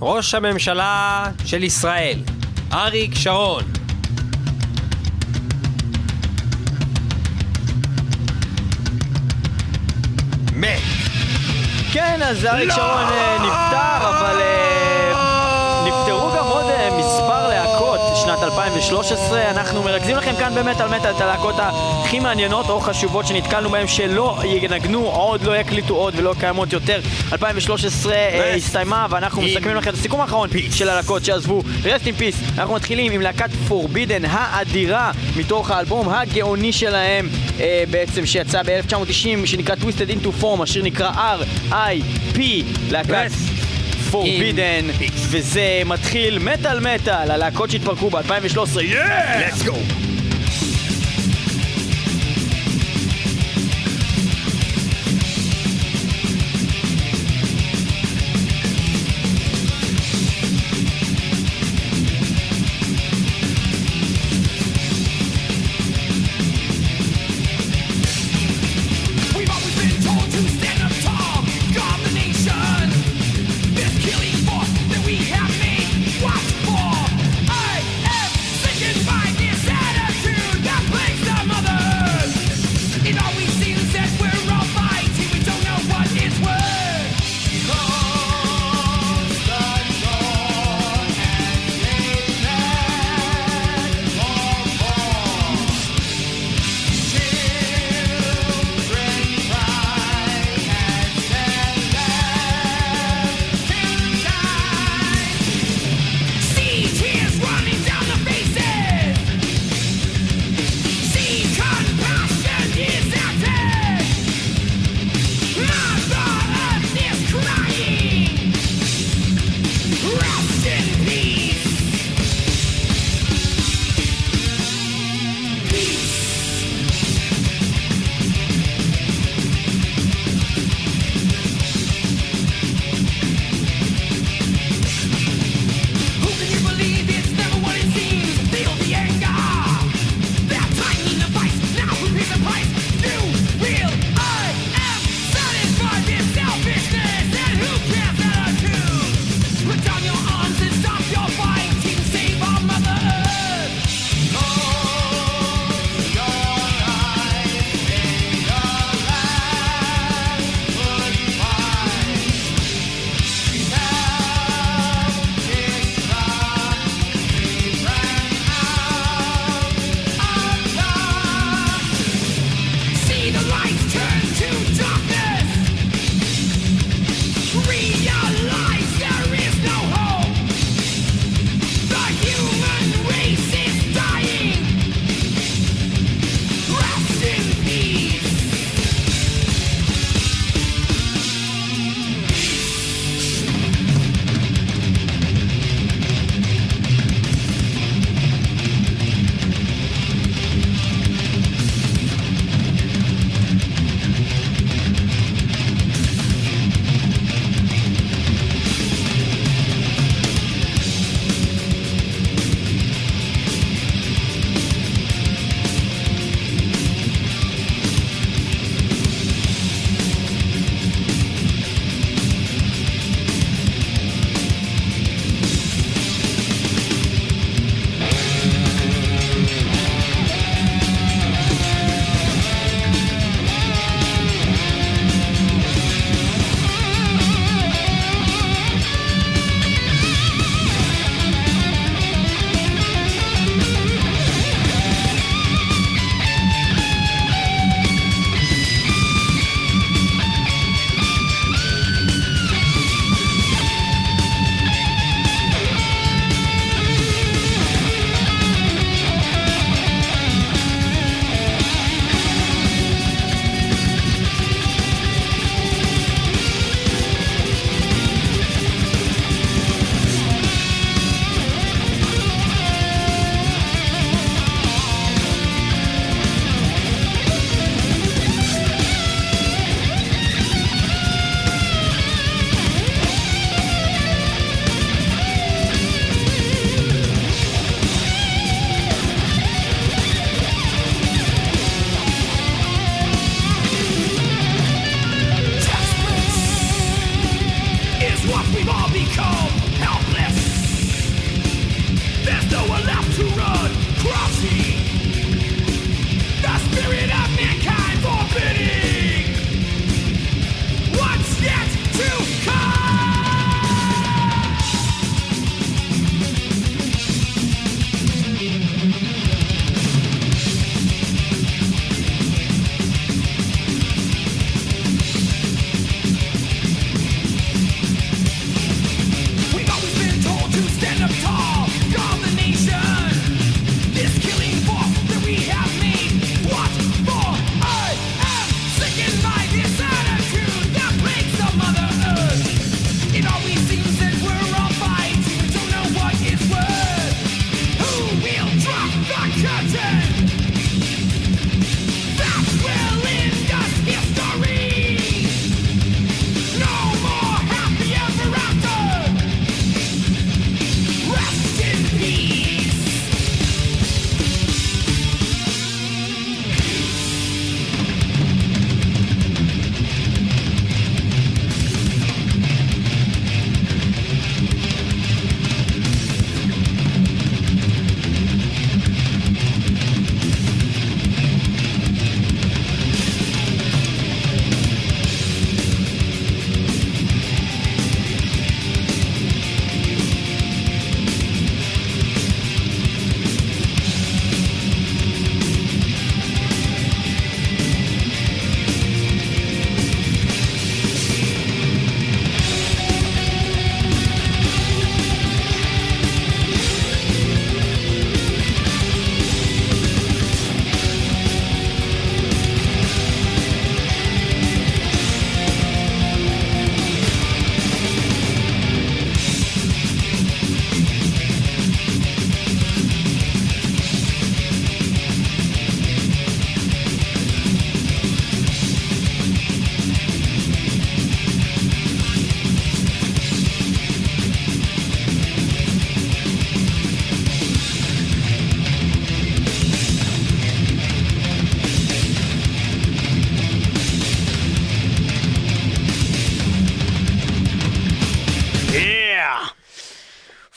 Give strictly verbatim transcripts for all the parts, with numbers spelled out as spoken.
ראש הממשלה של ישראל, אריק שרון. מת. כן, אז אריק שרון נפטר, אבל נפטרו גם עוד מספר להקות שנת אלפיים ושלוש עשרה. אנחנו מרכזים לכם כאן באמת על מטאל את הלהקות הכי מעניינות או חשובות שנתקלנו בהן, שלא ינגנו עוד, לא יקליטו עוד ולא קיימות יותר. אלפיים ושלוש עשרה הסתיימה ואנחנו מסכמים לכם את הסיכום האחרון של הלהקות שעזבו. Rest in Peace. אנחנו מתחילים עם להקת Forbidden האדירה, מתוך האלבום הגאוני שלהם בעצם שיצא ב-אלף תשע מאות תשעים, שנקרא Twisted Into Form, השיר נקרא R I P, להקת Forbidden, וזה מתחיל מטל מטל, הלהקות שהתפרקו ב-אלפיים ושלוש עשרה. יאה! Let's go! That we have made, what's for? I am sickened by this attitude.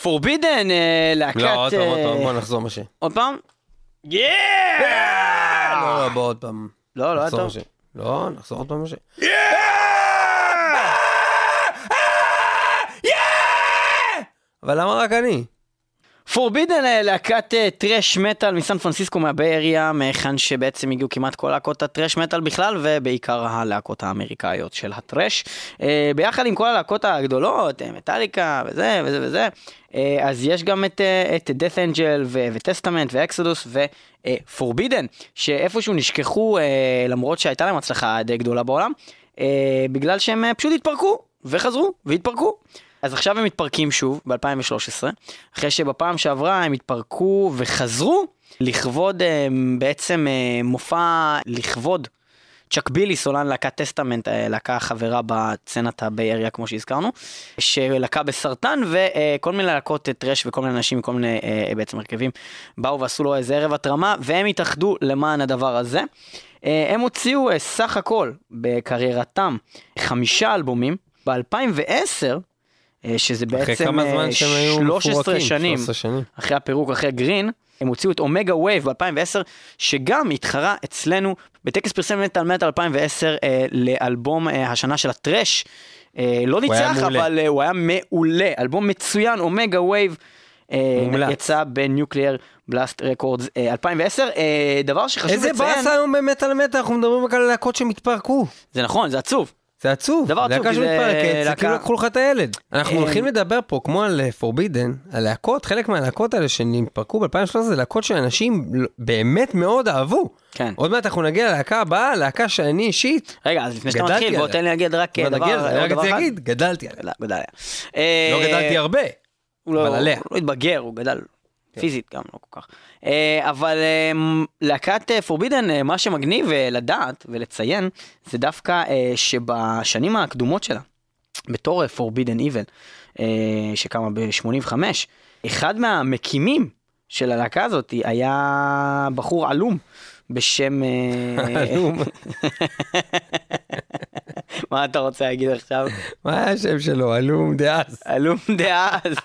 Forbidden, להקת... לא, עוד פעם, עוד פעם, בוא נחזור משהו. עוד פעם? יאה! לא, בוא עוד פעם. לא, לא, טוב. לא, נחזור עוד פעם משהו. יאה! יאה! אבל למה רק אני? Forbidden, להקת טרש מטל מסן פרנסיסקו, מהביי אריה, מהיכן שבעצם הגיעו כמעט כל להקות הטרש מטל בכלל, ובעיקר הלהקות האמריקאיות של הטרש, ביחד עם כל הלהקות הגדולות, מטליקה וזה וזה וזה. אז יש גם את, את Death Angel ו-Testament ו-Exodus ו-Forbidden, שאיפשהו נשכחו, למרות שהייתה להם הצלחה די גדולה בעולם, בגלל שהם פשוט התפרקו וחזרו והתפרקו. אז עכשיו הם מתפרקים שוב, ב-אלפיים ושלוש עשרה, אחרי שבפעם שעברה הם התפרקו וחזרו, לכבוד בעצם מופע, לכבוד צ'ק בילי, סולן להקת טסטמנט, להקה חברה בצנת הבי-אריה, כמו שהזכרנו, שלקה בסרטן, וכל מיני להקות טרש וכל מיני אנשים, כל מיני בעצם מרכבים, באו ועשו לו איזה ערב התרמה, והם התאחדו למען הדבר הזה. הם הוציאו סך הכל בקריירתם חמישה אלבומים, ב-אלפיים ועשר, שזה בעצם שלוש עשרה שנים אחרי הפירוק, אחרי גרין, הם הוציאו את אומגה וייב ב-אלפיים ועשר, שגם התחרה אצלנו בטקס פרסם מטל מטל אלפיים ועשר לאלבום השנה של הטרש. לא ניצח, אבל הוא היה מעולה, אלבום מצוין. אומגה וייב יצא בניוקליאר בלאסט רקורדס אלפיים ועשר. דבר שחשוב לציין, איזה באס היום במטל מטל, אנחנו מדברים על להקות שמתפרקו. זה נכון, זה עצוב, זה עצוב, להקה שמתפרקת, זה כאילו לקחו לך את הילד. אנחנו הולכים לדבר פה כמו על פורבידן, הלהקות, חלק מהלהקות האלה שנתפרקו ב-אלפיים ושלוש עשרה, זה להקות שאנשים באמת מאוד אהבו. עוד מעט אנחנו נגיע ללהקה הבאה, להקה שאני אישית, רגע, אז לפני שאתה מתחיל, בוא תן לי להגיד רק דבר אחד. גדלתי עליה. לא גדלתי הרבה, אבל עליה. הוא לא התבגר, הוא גדל פיזית גם, לא כל כך. אבל להקת פורבידן, מה שמגניב לדעת ולציין, זה דווקא שבשנים הקדומות שלה, בתור פורבידן איבל, שקמה ב-שמונים וחמש, אחד מהמקימים של הלהקה הזאת היה בחור עלום, בשם... עלום? מה אתה רוצה להגיד עכשיו? מה היה השם שלו? אלום דאז. אלום דאז.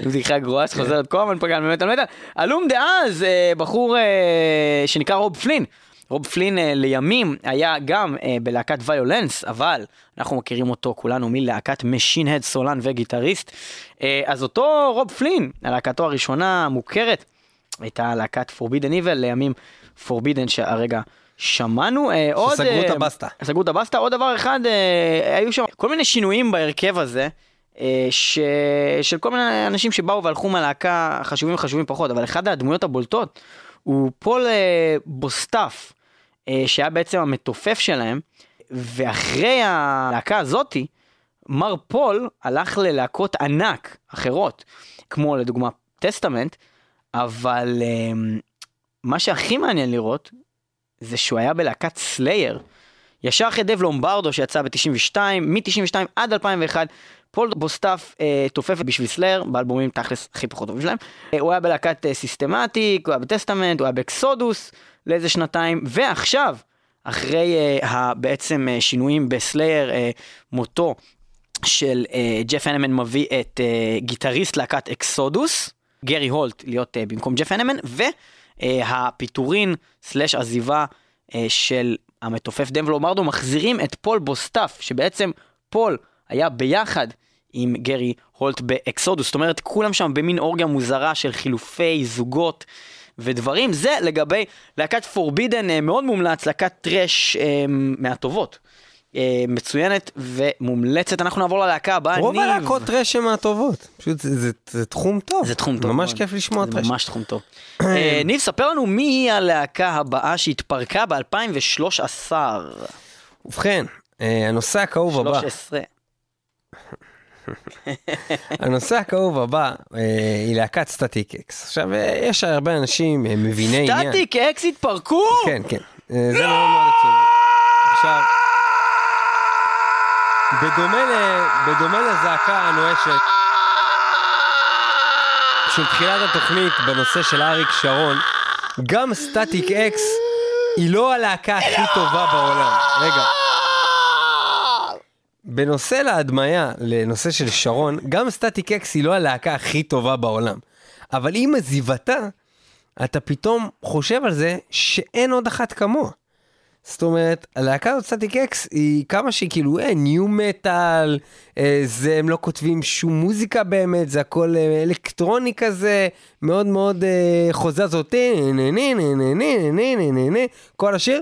בדיחה גרועה שחוזרת כל הזמן פגן באמת על מטל. אלום דאז, בחור שנקרא רוב פלין. רוב פלין לימים היה גם בלהקת ויולנס, אבל אנחנו מכירים אותו כולנו מלהקת משין הד, סולן וגיטריסט. אז אותו רוב פלין, הלהקתו הראשונה המוכרת, הייתה להקת פורבידן איבל, לימים פורבידן שהרגע שמענו. עוד סגרו את הבסטה. סגרו את הבסטה. עוד דבר אחד, היו שם כל מיני שינויים בהרכב הזה, של כל מיני אנשים שבאו והלכו מהלהקה, חשובים וחשובים פחות, אבל אחד הדמויות הבולטות הוא פול בוסטף, שהיה בעצם המתופף שלהם, ואחרי הלהקה הזאת, מר פול הלך ללהקות ענק אחרות, כמו לדוגמה טסטמנט, אבל מה שהכי מעניין לראות, זה שהוא היה בלהקת סלייר, ישר אחרי דיו לומברדו שיצא ב-תשעים ושתיים, מ-תשעים ושתיים עד אלפיים ואחת, פול בוסטף אה, תופף בשביל סלייר, באלבומים תכלס הכי פחות טובים שלהם, אה, הוא היה בלהקת אה, סיסטמטיק, הוא היה בטסטמנט, הוא היה באקסודוס, לאיזה שנתיים, ועכשיו, אחרי אה, ה, בעצם אה, שינויים בסלייר, אה, מותו של אה, ג'ף הנמן מביא את אה, גיטריסט להקת אקסודוס, גרי הולט להיות אה, במקום ג'ף הנמן, ו... הפיטורין סלש עזיבה של המתופף דיו לומברדו מחזירים את פול בוסטף, שבעצם פול היה ביחד עם גרי הולט באקסודוס. זאת אומרת, כולם שם במין אורגיה מוזרה של חילופי זוגות ודברים. זה לגבי להקת פורבידן, מאוד מומלץ, להקת טרש מהטובות, מצוינת ומומלצת. אנחנו נעבור ללהקה הבאה. רוב הלהקות טרש מהטובות, פשוט זה תחום טוב, זה תחום טוב, ממש כיף לשמוע טרש, ממש תחום טוב. ניב, ספר לנו מי היא הלהקה הבאה שהתפרקה ב-אלפיים ושלוש עשרה. ובכן, הנושא הכאוב הבא שלוש עשרה הנושא הכאוב הבא היא להקת סטטיק-אקס. עכשיו, יש הרבה אנשים מביני עניין. סטטיק-אקס התפרקו? כן, כן, זה מאוד מאוד עצוב. עכשיו, בדומה לזעקה הנואשת של תחילת התוכנית בנושא של אריק שרון, גם סטטיק אקס היא לא הלהקה הכי טובה בעולם. רגע, בנושא להדמיה, לנושא של שרון, גם סטטיק אקס היא לא הלהקה הכי טובה בעולם. אבל עם הזיבתה, אתה פתאום חושב על זה שאין עוד אחת כמוה. זאת אומרת, הלהקה הזאת סטטיק אקס היא כמה שהיא כאילו, אה, ניו מטל, אה, זה, הם לא כותבים שום מוזיקה באמת, זה הכל אה, אלקטרוני כזה, מאוד מאוד אה, חוזז אותי, נה נה נה נה נה נה נה נה נה, כל השיר,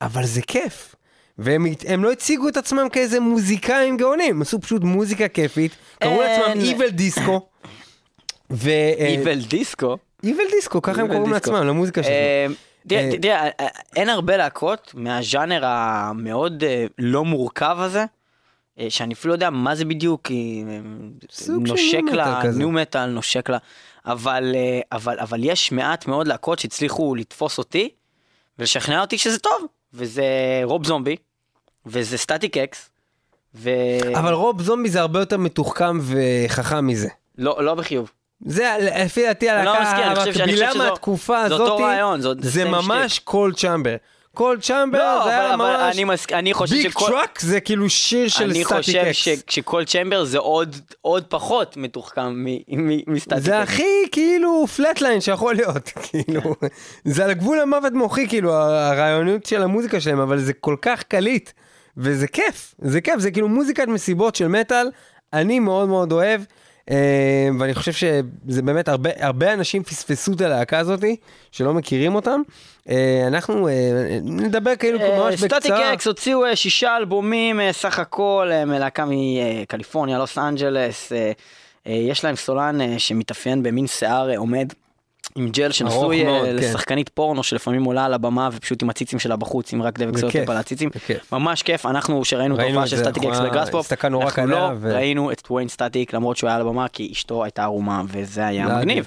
אבל זה כיף. והם הם לא הציגו את עצמם כאיזה מוזיקאים גאונים, הם עשו פשוט מוזיקה כיפית, קראו לעצמם איבל דיסקו. איבל דיסקו? איבל דיסקו, ככה הם קוראים לעצמם, למוזיקה שלהם. תראה, אין הרבה להקות מהז'אנר המאוד לא מורכב הזה, שאני אפילו לא יודע מה זה בדיוק, כי נושק לה, ניו מטל נושק לה, אבל יש מעט מאוד להקות שהצליחו לתפוס אותי, ולשכנע אותי שזה טוב. וזה רוב זומבי, וזה סטטיק אקס, ו... אבל רוב זומבי זה הרבה יותר מתוחכם וחכם מזה. לא, לא בחיוב. זה, לפי דעתי על הקה, המקבילה מהתקופה הזאת, זה ממש קולד צ'אמבר. קולד צ'אמבר זה היה ממש... ביג טראק זה כאילו שיר של סטטיק אקס. אני חושב שקולד צ'אמבר זה עוד פחות מתוחכם מסטטיק אקס. זה הכי כאילו פלטליין שיכול להיות. זה על הגבול המוות מוחי, כאילו הרעיוניות של המוזיקה שלהם, אבל זה כל כך קליט, וזה כיף. זה כיף, זה כאילו מוזיקת מסיבות של מטל, אני מאוד מאוד אוהב, ואני חושב שזה באמת הרבה, הרבה אנשים פספסו את הלהקה הזאת שלא מכירים אותם. אנחנו נדבר כאילו ממש בקצרה. סטטיק אקס הוציאו שישה אלבומים סך הכל, מלהקה מקליפורניה, לוס אנג'לס. יש להם סולן שמתאפיין במין שיער עומד עם ג'ל, שנשוי לשחקנית פורנו שלפעמים עולה על הבמה ופשוט עם הציצים שלה בחוץ, עם רק דבק סוטופ על הציצים. ממש כיף. אנחנו שראינו תופעה של סטטיק אקס בגראספופ, אנחנו לא ראינו את וויין סטטיק, למרות שהוא היה על הבמה, כי אשתו הייתה ערומה, וזה היה מגניב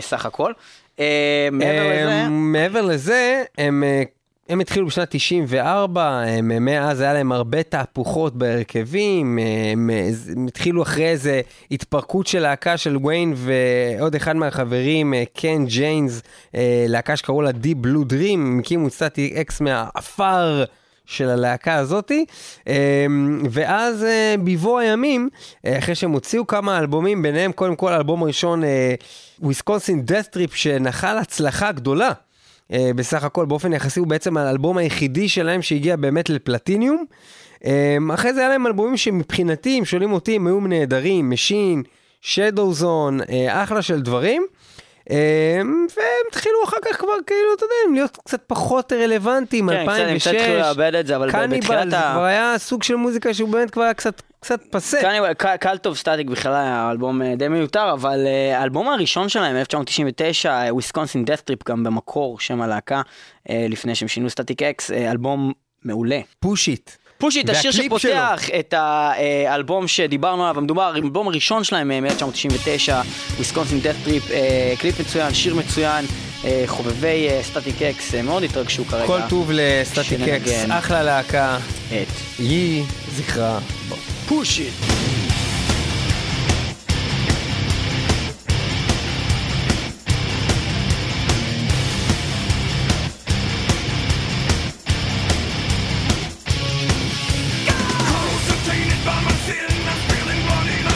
סך הכל. מעבר לזה, הם התחילו בשנת תשעים וארבע, מאז היה להם הרבה תהפוכות בהרכבים, הם התחילו אחרי איזה התפרקות של להקה של וויין ועוד אחד מהחברים, קן ג'יינס, להקה שקראו לה די בלו דרים, הקימו סטטיק אקס מהאפר של הלהקה הזאת, ואז בבוא הימים, אחרי שהם הוציאו כמה אלבומים, ביניהם קודם כל אלבום ראשון, וויסקונסין דאת' טריפ, שנחל הצלחה גדולה, בסך הכל באופן יחסי הוא בעצם האלבום היחידי שלהם שהגיע באמת לפלטיניום. אחרי זה היה להם אלבומים שמבחינתי, אם שואלים אותי, הם היו נהדרים, משין, שדו זון, אחלה של דברים, והם התחילו אחר כך כבר כאילו, אתה יודע, להיות קצת פחות רלוונטיים. אלפיים ושש, קניבל זה כבר היה סוג של מוזיקה שהוא באמת כבר היה קצת פסה. קלטוב סטטיק בכלל היה אלבום די מיותר, אבל האלבום הראשון שלהם, אלף תשע מאות תשעים ותשע, Wisconsin Death Trip, גם במקור שם הלהקה, לפני שהם שינו סטטיק אקס, אלבום מעולה. פוש איט. פוש איט, השיר שפותח את האלבום שדיברנו עליו, המדובר, אלבום הראשון שלהם מ-אלף תשע מאות תשעים ותשע, Wisconsin Death Trip, קליפ מצוין, שיר מצוין, חובבי סטטיק אקס מאוד התרגשו כרגע. כל טוב לסטטיק אקס, אחלה להקה, יהי זכרה פוש איט. Don't push it.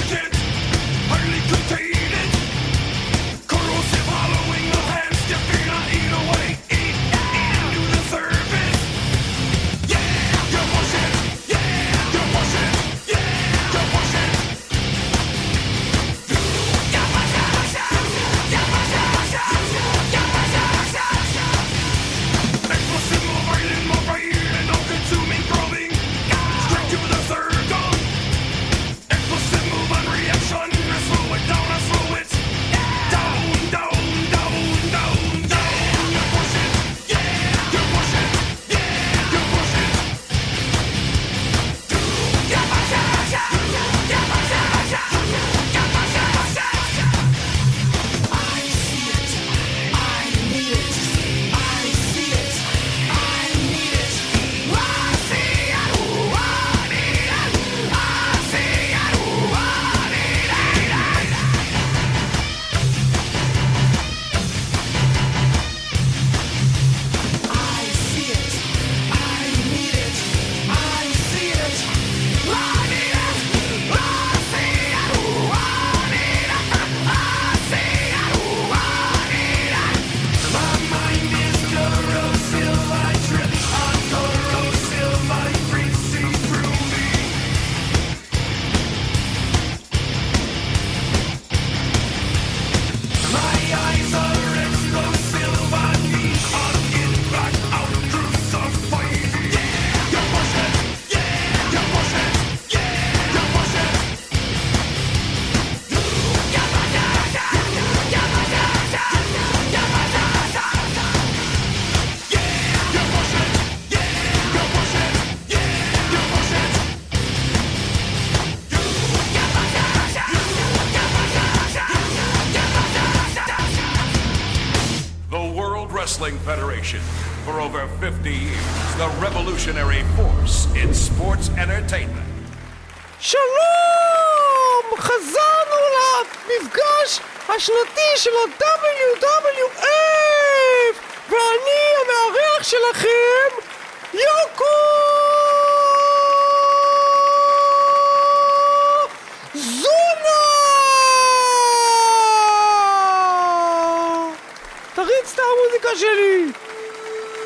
generation. For over fifty years, the revolutionary force in sports entertainment. שלום! חזרנו למפגש השנתי של ה-דאבליו דאבליו אף! ואני המארח שלכם, יוקו! זונה! תריץ את המוזיקה שלי!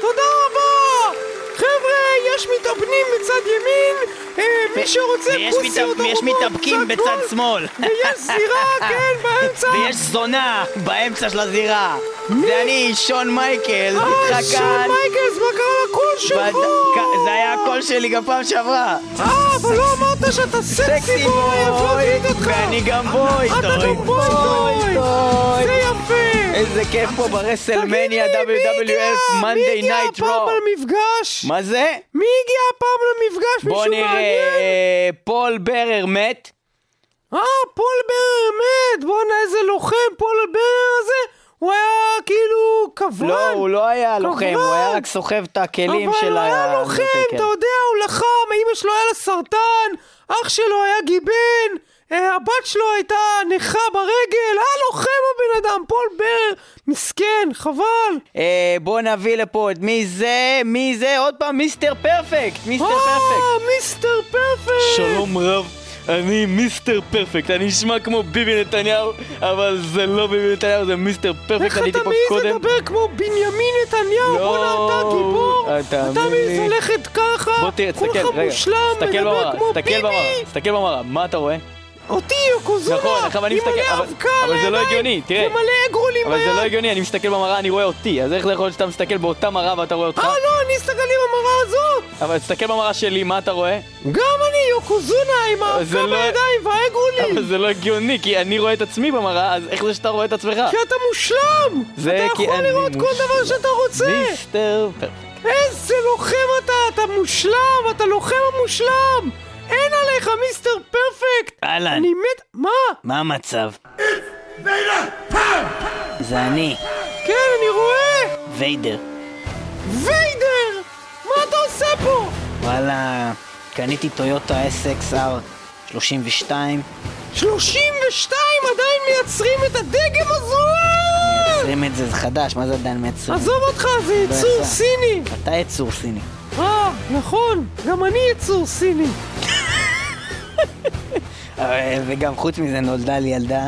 תודה רבה! חבר'ה, יש מתאבנים בצד ימין, מי שרוצה פוסיות הרובו, ויש מתאבקים בצד שמאל, ויש זירה, כן, באמצע, ויש זונה באמצע של הזירה. זה אני, שון מייקל, איתך כאן. שון מייקל, מה קרה לקול שלך? זה היה הקול שלי גם פעם שעברה. אה, אבל לא אמרת שאתה סקסי בוי, ואני גם בוי, אתה גם בוי, זה יפה. איזה כיף פה ברסלמניה, דאבליו דאבליו אף, Monday Night Raw. מי הגיע הפעם למפגש? מה זה? מי הגיע הפעם למפגש? בוא נראה, פול ברר מת. אה, פול ברר מת, בוא נראה איזה לוחם, פול ברר הזה. הוא היה כאילו כוון. לא, הוא לא היה לוחם, הוא היה רק סוחב את הכלים של ה... אבל הוא היה לוחם, אתה יודע, הוא לחם, האמא שלו היה לסרטן, אח שלו היה גיבן. הבת שלו הייתה נכה ברגל, הלוחם הבן אדם, פול ברר, מסכן, חבל. בוא נביא לפה את מי זה, מי זה, עוד פעם, מיסטר פרפקט, מיסטר פרפקט. מיסטר פרפקט. שלום רב, אני מיסטר פרפקט, אני נשמע כמו ביבי נתניהו, אבל זה לא ביבי נתניהו, זה מיסטר פרפקט, אני הייתי פה קודם. איך אתה מעיז לדבר כמו בנימין נתניהו, בוא נעתה גיבור, אתה מעיז ללכת ככה, כולך מושלם, מדבר כמו ביבי. תסתכל במראה, מה אתה רואה? אותי, יוקוזונה, נכון, היא מלא אבקה על העיניים, זה לא הגיוני, תראה, זה מלא אגרולים אבל זה לא הגיוני, אני מסתכל במראה, אני רואה אותי, אז איך זה יכול להיות שאתה מסתכל באותה מראה ואתה רואה אותך? אה, לא, אני אסתכל במראה הזאת, אבל תסתכל במראה שלי, מה אתה רואה? גם אני, יוקוזונה, עם האבקה בידיים והאגרולים. אבל זה לא הגיוני, כי אני רואה את עצמי במראה, אז איך זה שאתה רואה את עצמך? כי אתה מושלם, אתה יכול לראות כל דבר שאתה רוצה. מיסטר פרפקט, איזה לוחם אתה, אתה מושלם, אתה לוחם המושלם. אין עליך, מיסטר פרפקט! אהלן. אני מת... מה? מה המצב? איץ ויידר פאם! זה אני. כן, אני רואה! ויידר. ויידר! מה אתה עושה פה? וואלה, קניתי טויוטה אס אקס אר שלושים ושתיים. שלושים ושתיים? עדיין מייצרים את הדגם הזוהר! מייצרים את זה, זה חדש, מה זה עדיין מייצרים? עזוב אותך, זה ייצור סיני! אתה ייצור סיני. אה, נכון, גם אני ייצור סיני. וגם חוץ מזה נולדה לי ילדה.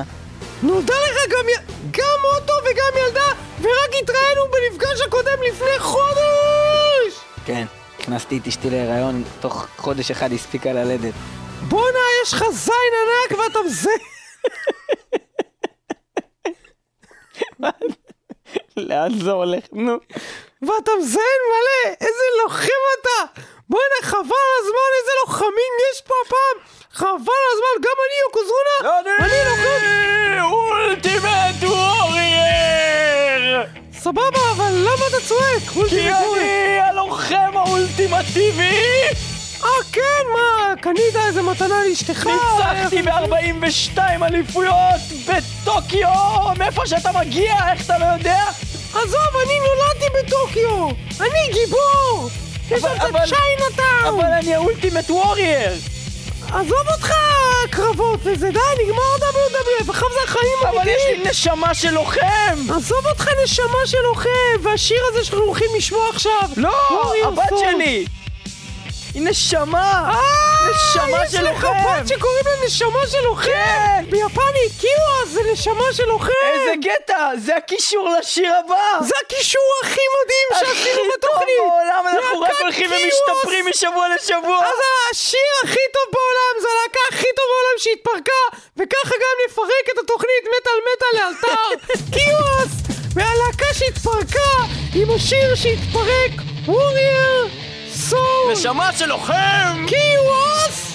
נולדה לך גם ילדה, גם אוטו וגם ילדה, ורק התראינו במפגש הקודם לפני חודש! כן, הכנסתי את אשתי להיריון, תוך חודש אחד הספיקה ללדת. בונה, יש לך זין ענק ואתה מזה... מה זה? לאן זה הולך, נו? ואתה מזיין מלא, איזה לוחם אתה! בוא'נה, חבל הזמן, איזה לוחמים יש פה הפעם! חבל הזמן, גם אני יוקוזונה! אני לוחם! אולטימט וורייר! סבבה, אבל למה אתה צועק? כי אני הלוחם האולטימטיבי! אה, כן, מה? קנית איזה מתנה לאשתך? ניצחתי ב-ארבעים ושתיים אליפויות בטוקיו! מאיפה שאתה מגיע, איך אתה לא יודע? עזוב, אני נולדתי בטוקיו! אני גיבור! יש שם את צ'יינאטאון! אבל אני האולטימט וורייר! עזוב אותך הקרבות וזה, די, נגמר דאבליו דאבליו אף, אחר זה החיים אמיתיים! אבל יש לי נשמה של לוחם! עזוב אותך נשמה של לוחם, והשיר הזה שאנחנו הולכים לשמוע עכשיו! לא, הבת שלי! היא נשמה! נשמה של לוחם! יש לך בת שקוראים לה נשמה של לוחם! כן! ביפנית, קיווה, זה נשמה של לוחם! איזה קטע! זה הקישור לשיר הבא! זה הקישור הכי מדהים שעשינו בתוכנית! הכי טוב בעולם, אנחנו רק הולכים ומשתפרים משבוע לשבוע! אז השיר הכי טוב בעולם, זה הלהקה הכי טוב בעולם שהתפרקה, וככה גם נפרק את התוכנית מטל מטל לאלתר! קיווה! והלהקה שהתפרקה עם השיר שהתפרק, וורייר! סול! נשמה של לוחם! קיווס!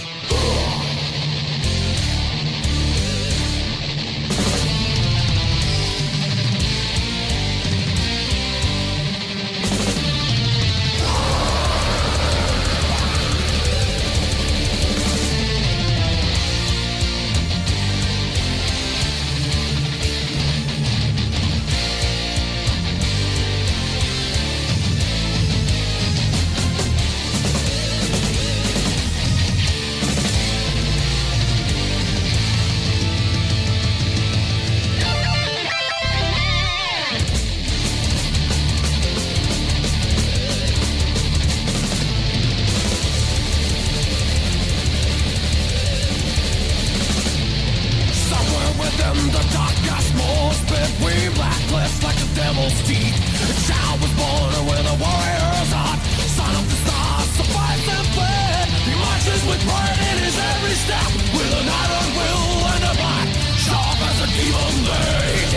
live, we reckless like the devil's teeth. A child was born with a warrior's heart, son of the stars, survives and bled. He marches with pride in his every step, with an iron will and a black, sharp as an evil blade.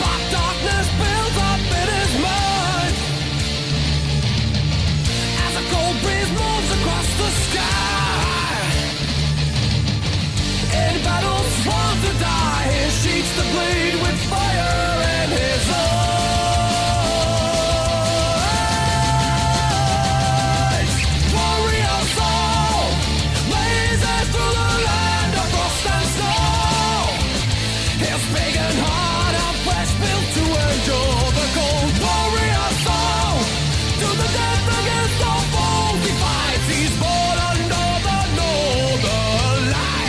But darkness builds up in his mind as a cold breeze moves across the sky. In battle, sworn to die, his sheets to bleed with fire in his eyes. Warrior soul blazes through the land of frost and snow. His pagan heart of flesh built to endure the cold. Warrior soul to the death against all foes he fights. He's born under the northern lights.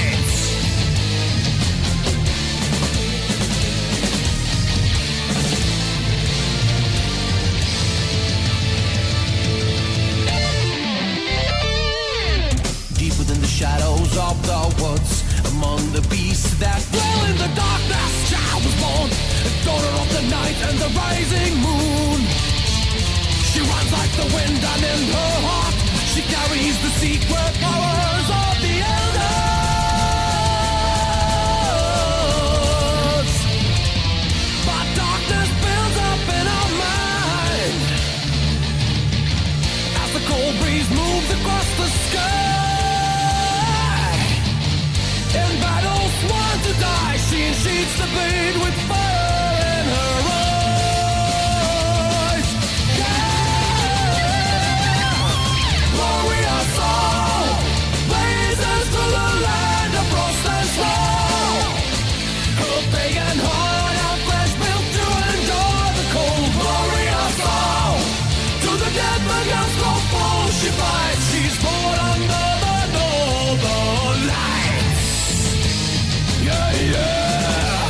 Deep within the shadows of the woods, among the beasts that dwell in the darkness, child was born, a daughter of the night and the rising moon. She runs like the wind, and in her heart she carries the secret powers of the elders. But darkness builds up in our mind as the cold breeze moves across the sky. In battle, sworn to die, she sheathes the blade with fire in her eyes. Yeah! Warrior soul blazes through the land of frost and snow. Her pagan heart of flesh built to endure the cold. Warrior soul to the death against all foes she fights. She's born under the northern light. Yeah, yeah.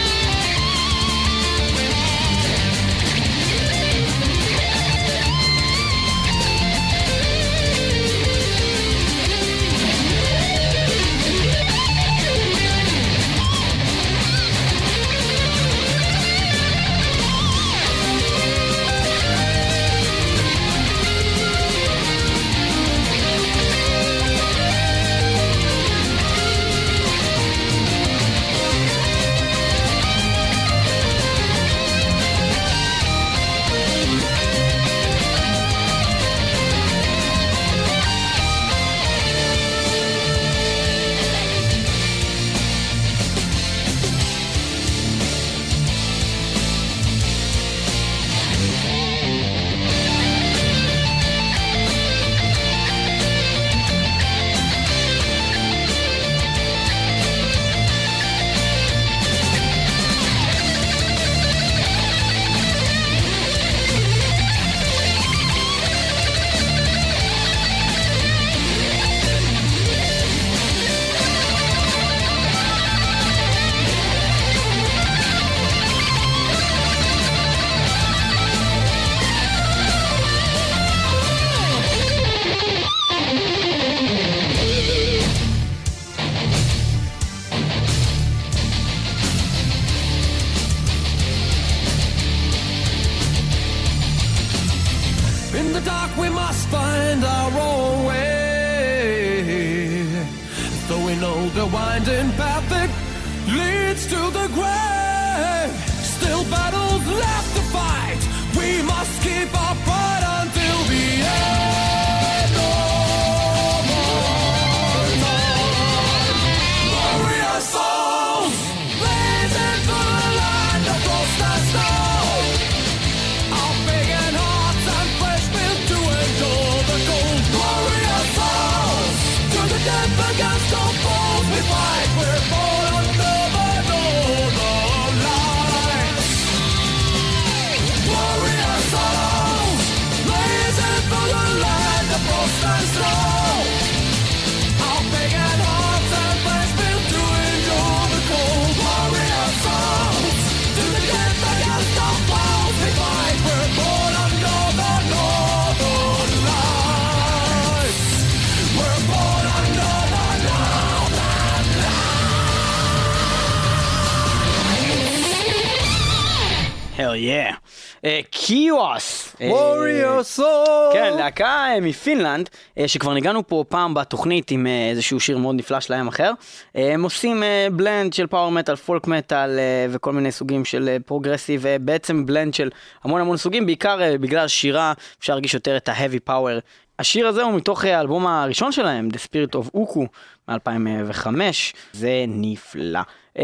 Warrior souls blazing through the land. hell yeah. קיוס. Warrior Soul. כן, להקה מפינלנד, שכבר ניגענו פה פעם בתוכנית עם איזשהו שיר מאוד נפלא שלהם אחר. הם עושים בלנד של פאוור מטל, פולק מטל וכל מיני סוגים של פרוגרסיב, בעצם בלנד של המון המון סוגים, בעיקר בגלל שירה אפשר להרגיש יותר את ההבי פאוור. השיר הזה הוא מתוך האלבום הראשון שלהם, The Spirit of Uku, מ-אלפיים וחמש, זה נפלא. Uh,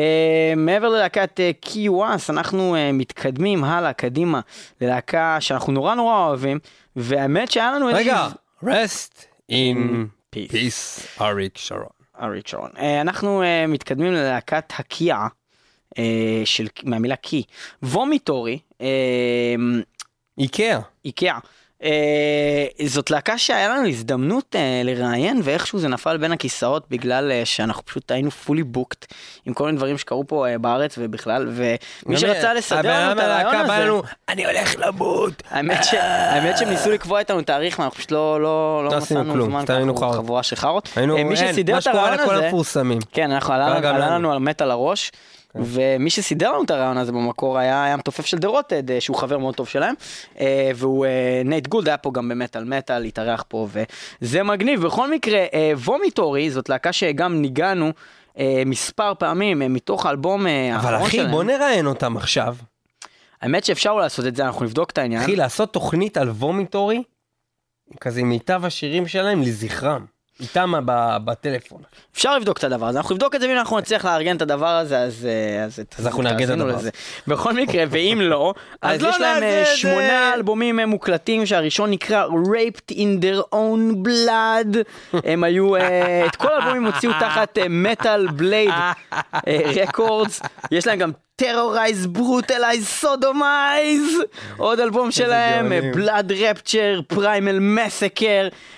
מעבר ללהקת קיואס, uh, אנחנו uh, מתקדמים הלאה, קדימה, ללהקה שאנחנו נורא נורא אוהבים, והאמת שהיה לנו איזשהו... רגע, rest in peace, peace. אריאל שרון. אריאל שרון. Uh, אנחנו uh, מתקדמים ללהקת הקיעה, uh, של... מהמילה קי, וומיטורי, איקאה. איקאה. זאת להקה שהיה לנו הזדמנות לראיין, ואיכשהו זה נפל בין הכיסאות בגלל שאנחנו פשוט היינו fully booked עם כל מיני דברים שקרו פה בארץ ובכלל, ומי שרצה לסדר את הרעיון הזה, אני הולך למות. האמת שהם ניסו לקבוע איתנו תאריך, אנחנו פשוט לא מצאנו זמן, חבורה של חרות. מי שסידר את הרעיון הזה, כן, אנחנו עלה לנו על מת על הראש, ומי שסידר לנו את הרעיון הזה במקור היה, היה מתופף של דרוטד, שהוא חבר מאוד טוב שלהם, והוא נייט גולד, היה פה גם במטל מטל, התארח פה, וזה מגניב. בכל מקרה, וומיטורי, זאת להקה שגם ניגענו מספר פעמים מתוך האלבום האחרון שלהם. אבל אחי, בוא נראיין אותם עכשיו. האמת שאפשר לעשות את זה, אנחנו נבדוק את העניין. אחי, לעשות תוכנית על וומיטורי, כזה מיטב השירים שלהם לזכרם. איתם בטלפון. אפשר לבדוק את הדבר הזה, אנחנו נבדוק את זה, ואם אנחנו נצליח לארגן את הדבר הזה, אז אנחנו נארגן את הדבר הזה. בכל מקרה, ואם לא, אז יש להם שמונה אלבומים מוקלטים, שהראשון נקרא Raped in their own blood. הם היו, את כל האלבומים הוציאו תחת Metal Blade Records. יש להם גם Terrorize, Brutalize, Sodomize, עוד אלבום שלהם, Blood Rapture, Primal Massacre,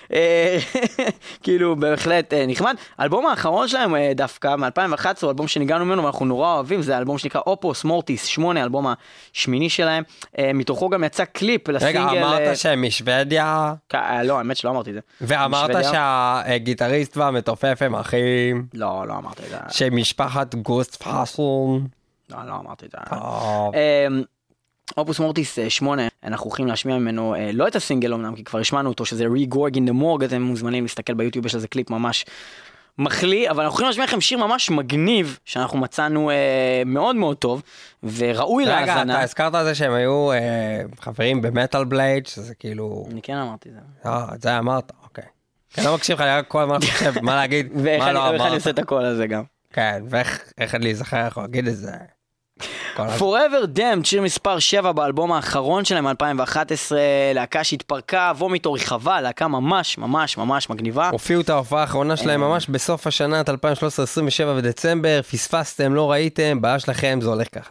כאילו בהחלט נחמד. האלבום האחרון שלהם דווקא מ-אלפיים ואחת עשרה הוא אלבום שניגענו ממנו ואנחנו נורא אוהבים, זה אלבום שנקרא אופוס מורטיס שמונה, אלבום השמיני שלהם, מתוכו גם יצא קליפ לסינגל. רגע, אמרת שהם משוודיה? לא, האמת שלא אמרתי את זה. ואמרת שהגיטריסט והמתופף הם אחים? לא, לא אמרתי את זה. שמשפחת גוסט פאסון? לא, לא אמרתי את זה. טוב. אופוס מורטיס שמונה, אנחנו הולכים להשמיע ממנו לא את הסינגל אומנם, כי כבר השמענו אותו, שזה ריגורג אין דה מורג, אתם מוזמנים להסתכל ביוטיוב, יש לזה קליפ ממש מחליא, אבל אנחנו הולכים להשמיע לכם שיר ממש מגניב, שאנחנו מצאנו מאוד מאוד טוב, וראוי להאזנה. רגע, אתה הזכרת על זה שהם היו חברים במטל בלייד, שזה כאילו... אני כן אמרתי את זה. אה, את זה אמרת, אוקיי. אני לא מקשיב לך, אני רק כל מה חושב, מה להגיד, מה לא אמרת. ואיך אני עושה את הכל הזה גם. כן, ואיך להיזכר, להגיד את זה. Forever Damned, שיר מספר שבע באלבום האחרון שלהם מ-אלפיים ואחת עשרה, להקה שהתפרקה, וומיטורי, חבל, להקה ממש ממש ממש מגניבה. הופיעו את ההופעה האחרונה שלהם ממש בסוף השנה אלפיים ושלוש עשרה, עשרים ושבעה בדצמבר, פספסתם, לא ראיתם, בעיה שלכם, זה הולך ככה.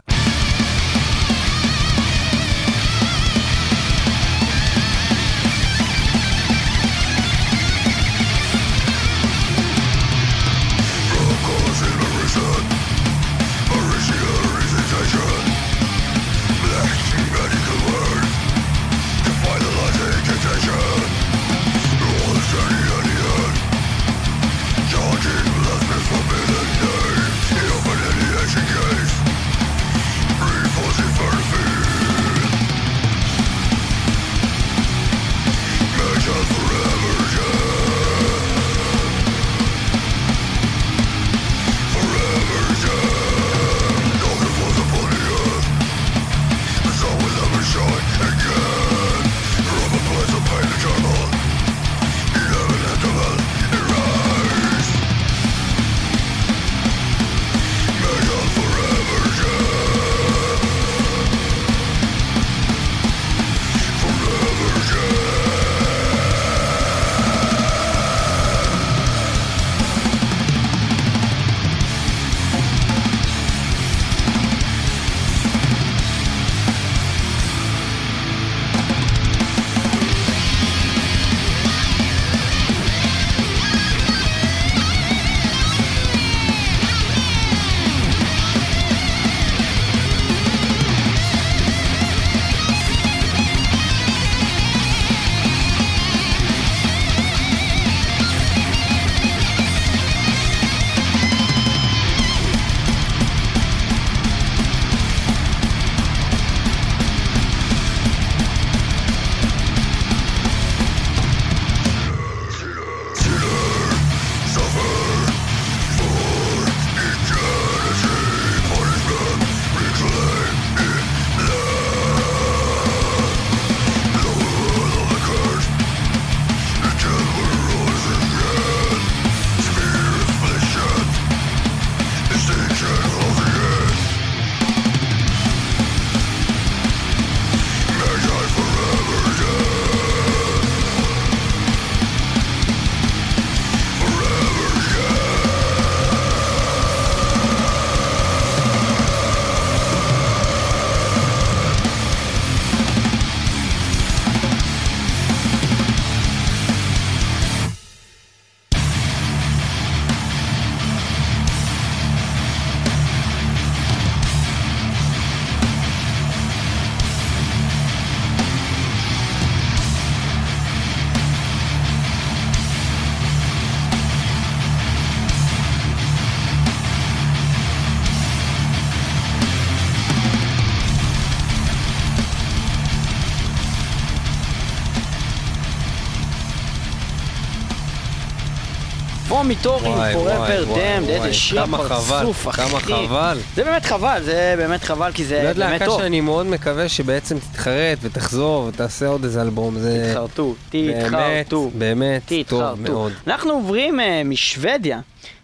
Vomitory forever damned, איזה שיר פרצוף, אחי. כמה חבל. זה באמת חבל, זה באמת חבל, כי זה באמת טוב. אני מאוד מקווה שבעצם תתחרט ותחזור ותעשה עוד איזה אלבום. תתחרטו, תתחרטו. באמת, באמת טוב מאוד. אנחנו עוברים משוודיה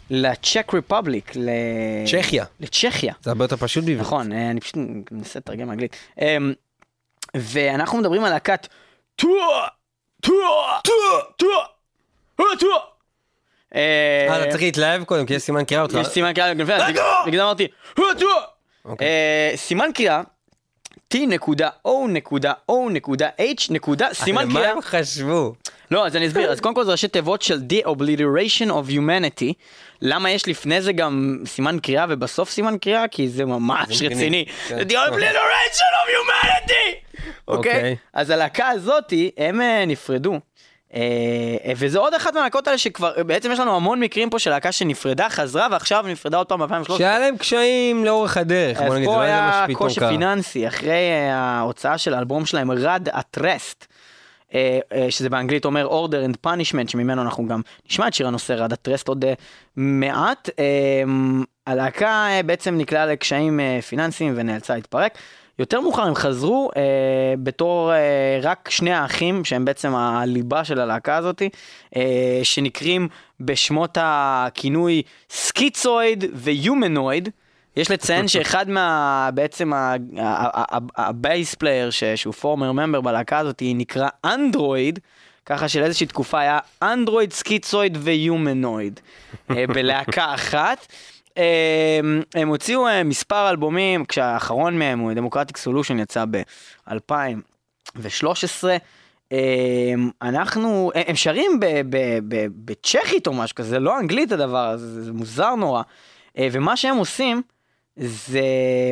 לצ'ק רפובליק, לצ'כיה. לצ'כיה. זה הרבה יותר פשוט בעברית. נכון, אני פשוט מנסה לתרגם אנגלית. ואנחנו מדברים על להקת טו, טו, טו, טו, טו. אה, אתה צריך להתלהב קודם, כי יש סימן קריאה אותך. יש סימן קריאה, בגלל אמרתי, סימן קריאה, טי דוט או דוט או דוט אייץ' סימן קריאה. על מה הם חשבו? לא, אז אני אסביר. אז קודם כל זה ראשי תיבות של The Obliteration of Humanity. למה יש לפני זה גם סימן קריאה ובסוף סימן קריאה? כי זה ממש רציני. The Obliteration of Humanity! אוקיי? אז הלהקה הזאת, הם נפרדו. וזה עוד אחת מהלהקות האלה שכבר, בעצם יש לנו המון מקרים פה של להקה שנפרדה, חזרה, ועכשיו נפרדה עוד פעם ב-אלפיים ושלוש עשרה. שהיה להם קשיים לאורך הדרך. אז פה היה קושי פיננסי, אחרי ההוצאה של האלבום שלהם, רד אטרסט, שזה באנגלית אומר Order and Punishment, שממנו אנחנו גם נשמע את שיר הנושא, רד אטרסט עוד מעט. הלהקה בעצם נקלעה לקשיים פיננסיים ונאלצה להתפרק. יותר מאוחר הם חזרו אה, בתור אה, רק שני האחים, שהם בעצם הליבה של הלהקה הזאת, אה, שנקראים בשמות הכינוי סקיצויד ויומנויד. יש לציין שאחד מה, בעצם הבייס פלייר, שהוא פורמר ממבר בלהקה הזאת, נקרא אנדרואיד, ככה שלאיזושהי תקופה היה אנדרואיד, סקיצויד ויומנויד, אה, בלהקה אחת. הם הוציאו מספר אלבומים, כשהאחרון מהם הוא דמוקרטיק סולושן, יצא ב-אלפיים ושלוש עשרה. אנחנו, הם שרים בצ'כית או משהו כזה, לא אנגלית הדבר הזה, זה מוזר נורא. ומה שהם עושים זה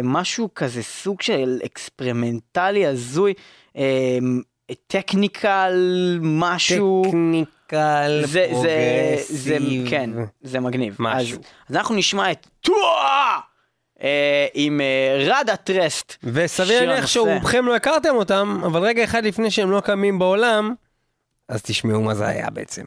משהו כזה סוג של אקספרימנטלי הזוי, טכניקל משהו. טכניקל פרוגסיב. כן, זה מגניב. משהו. אז אנחנו נשמע את טואה עם רד אטרסט. וסביר להניח שרובכם לא הכרתם אותם, אבל רגע אחד לפני שהם לא קמים בעולם, אז תשמעו מה זה היה בעצם.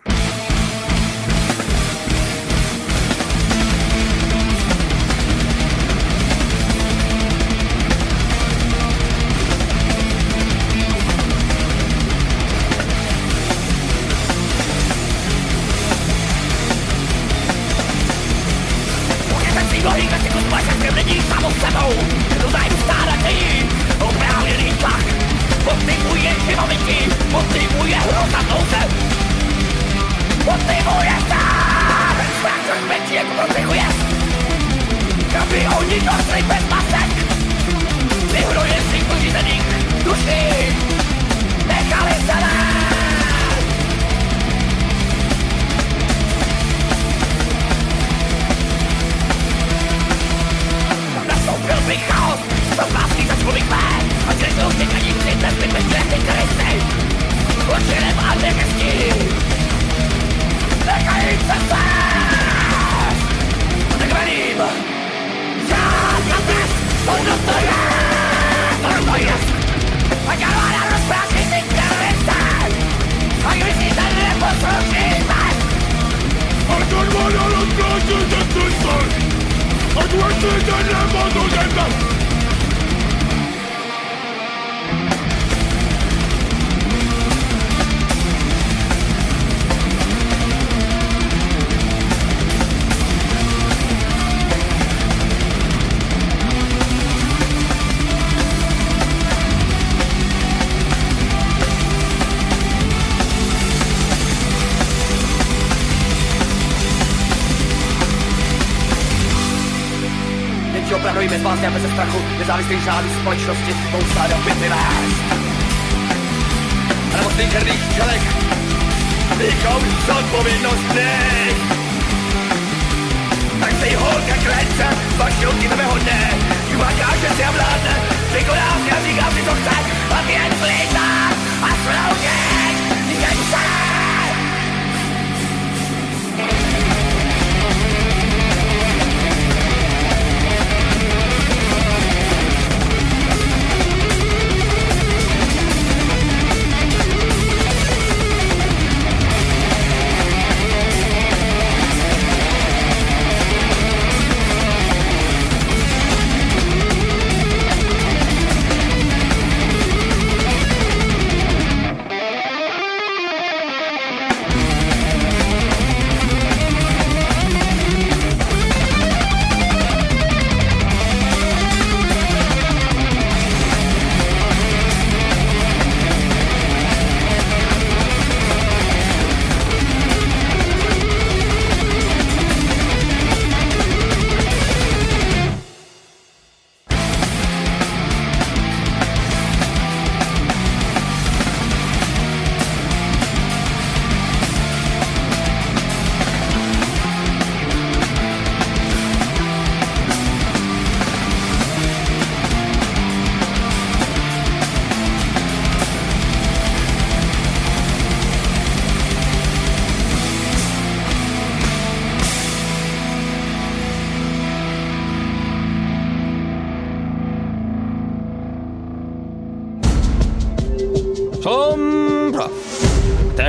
Závislý řádu společnosti spousta doby vyvést. Ale od niterných čelek výkon zodpovědnost nej. Tak se jí holka klence, vaši holky tebe hodné. Jumáká, že si a vládne, vykoná si a říká si co chce. A ty jen plýtáš a sloužíš, nikdy se.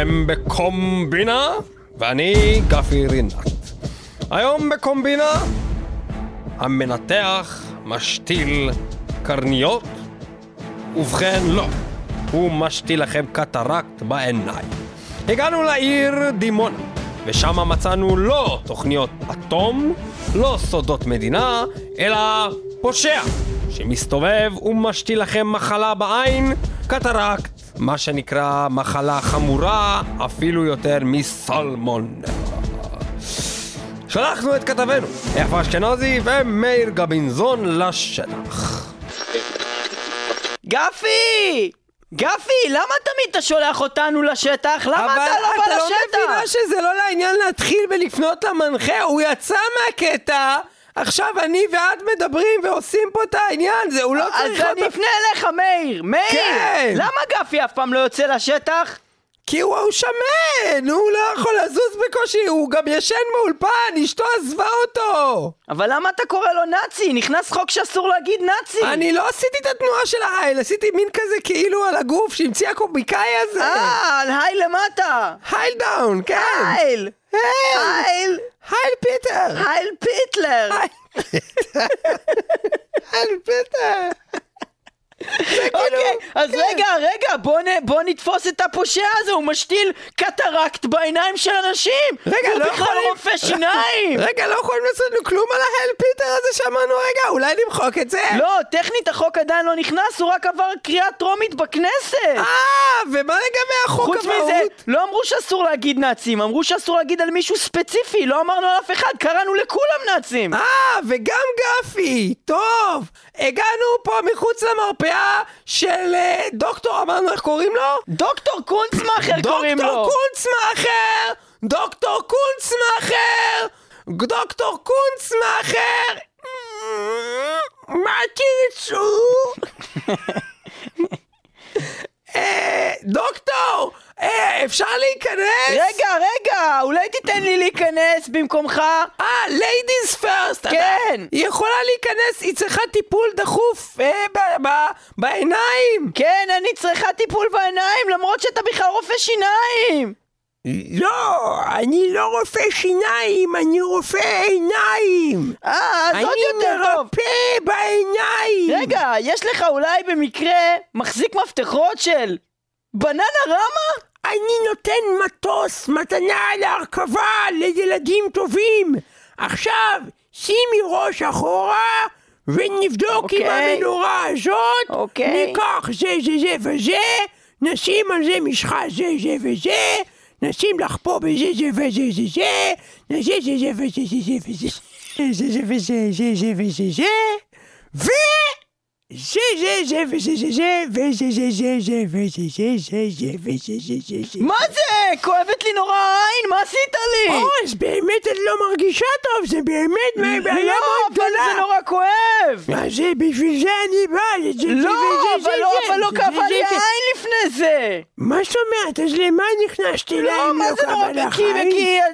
אתם בקומבינה, ואני גפי רינת. היום בקומבינה, המנתח משתיל קרניות, ובכן לא, הוא משתיל לכם קטרקט בעיניים. הגענו לעיר דימונה, ושם מצאנו לא תוכניות אטום, לא סודות מדינה, אלא פושע, שמסתובב ומשתיל לכם מחלה בעין, קטרקט, מה שנקרא מחלה חמורה, אפילו יותר מסלמון. שלחנו את כתבנו, יפה אשכנזי ומאיר גבינזון לשטח. גפי! גפי, למה תמיד אתה שולח אותנו לשטח? למה אתה לא בא לשטח? אבל אתה לא מבינה שזה לא לעניין להתחיל ולפנות למנחה, הוא יצא מהקטע. עכשיו אני ואת מדברים ועושים פה את העניין, זה הוא לא צריך... אז אני אפנה אליך, מאיר, מאיר! למה גפי אף פעם לא יוצא לשטח? כי הוא שמן, הוא לא יכול לזוז בקושי, הוא גם ישן מאולפן, אשתו עזבה אותו. אבל למה אתה קורא לו נאצי? נכנס חוק שאסור להגיד נאצי. אני לא עשיתי את התנועה של ההייל, עשיתי מין כזה כאילו על הגוף שהמציא הקומיקאי הזה. אה, על הייל למטה. הייל דאון, כן. הייל. הייל. הייל פיטר. הייל פיטלר. הייל פיטר. אוקיי, אז רגע, רגע, בוא נתפוס את הפושע הזה, הוא משתיל קטרקט בעיניים של אנשים, הוא בכלל רופא שיניים. רגע, לא יכולים לעשות לנו כלום על ההלפיטר הזה, שמענו רגע, אולי נמחוק את זה. לא, טכנית החוק עדיין לא נכנס, הוא רק עבר קריאה טרומית בכנסת. אה, ומה לגבי החוק המהות? חוץ מזה, לא אמרו שאסור להגיד נאצים, אמרו שאסור להגיד על מישהו ספציפי, לא אמרנו על אף אחד, קראנו לכולם נאצים. אה, וגם גפי, טוב, הגענו פה מחוץ למרפאה של דוקטור, אמרנו איך קוראים לו? דוקטור קונצמאחר קוראים לו. דוקטור קונצמאחר, דוקטור קונצמאחר, דוקטור קונצמאחר. מה תרצו? דוקטור, אפשר להיכנס? רגע, רגע, אולי תיתן לי להיכנס במקומך? אה, ladies first. כן. היא יכולה להיכנס, היא צריכה טיפול דחוף בעיניים. כן, אני צריכה טיפול בעיניים, למרות שאתה בכלל רופא שיניים. לא, אני לא רופא שיניים, אני רופא עיניים. אה, אז עוד יותר טוב. אני מרפא בעיניים. רגע, יש לך אולי במקרה מחזיק מפתחות של... בננה רמה? אני נותן מטוס, מתנה להרכבה לילדים טובים. עכשיו, שימי ראש אחורה ונבדוק okay. עם המנורה הזאת. Okay. ניקח זה זה זה וזה, נשים על זה משחה זה זה וזה, נשים לך פה בזה זה וזה זה זה, נזה זה זה וזה זה וזה זה זה וזה זה זה וזה זה ו... זה זה זה וזה זה זה וזה זה זה זה וזה זה זה זה וזה זה זה זה. מה זה? כואבת לי נורא העין, מה עשית לי? אוי, זה באמת אני לא מרגישה טוב, זה באמת בעיה מאוד גדולה. לא, אבל זה נורא כואב. מה זה? בשביל זה אני בא. לא, אבל לא כאבה לי העין לפני זה. מה שומעת? אז למה נכנסתי להם? לא, מה זה נורא בכי?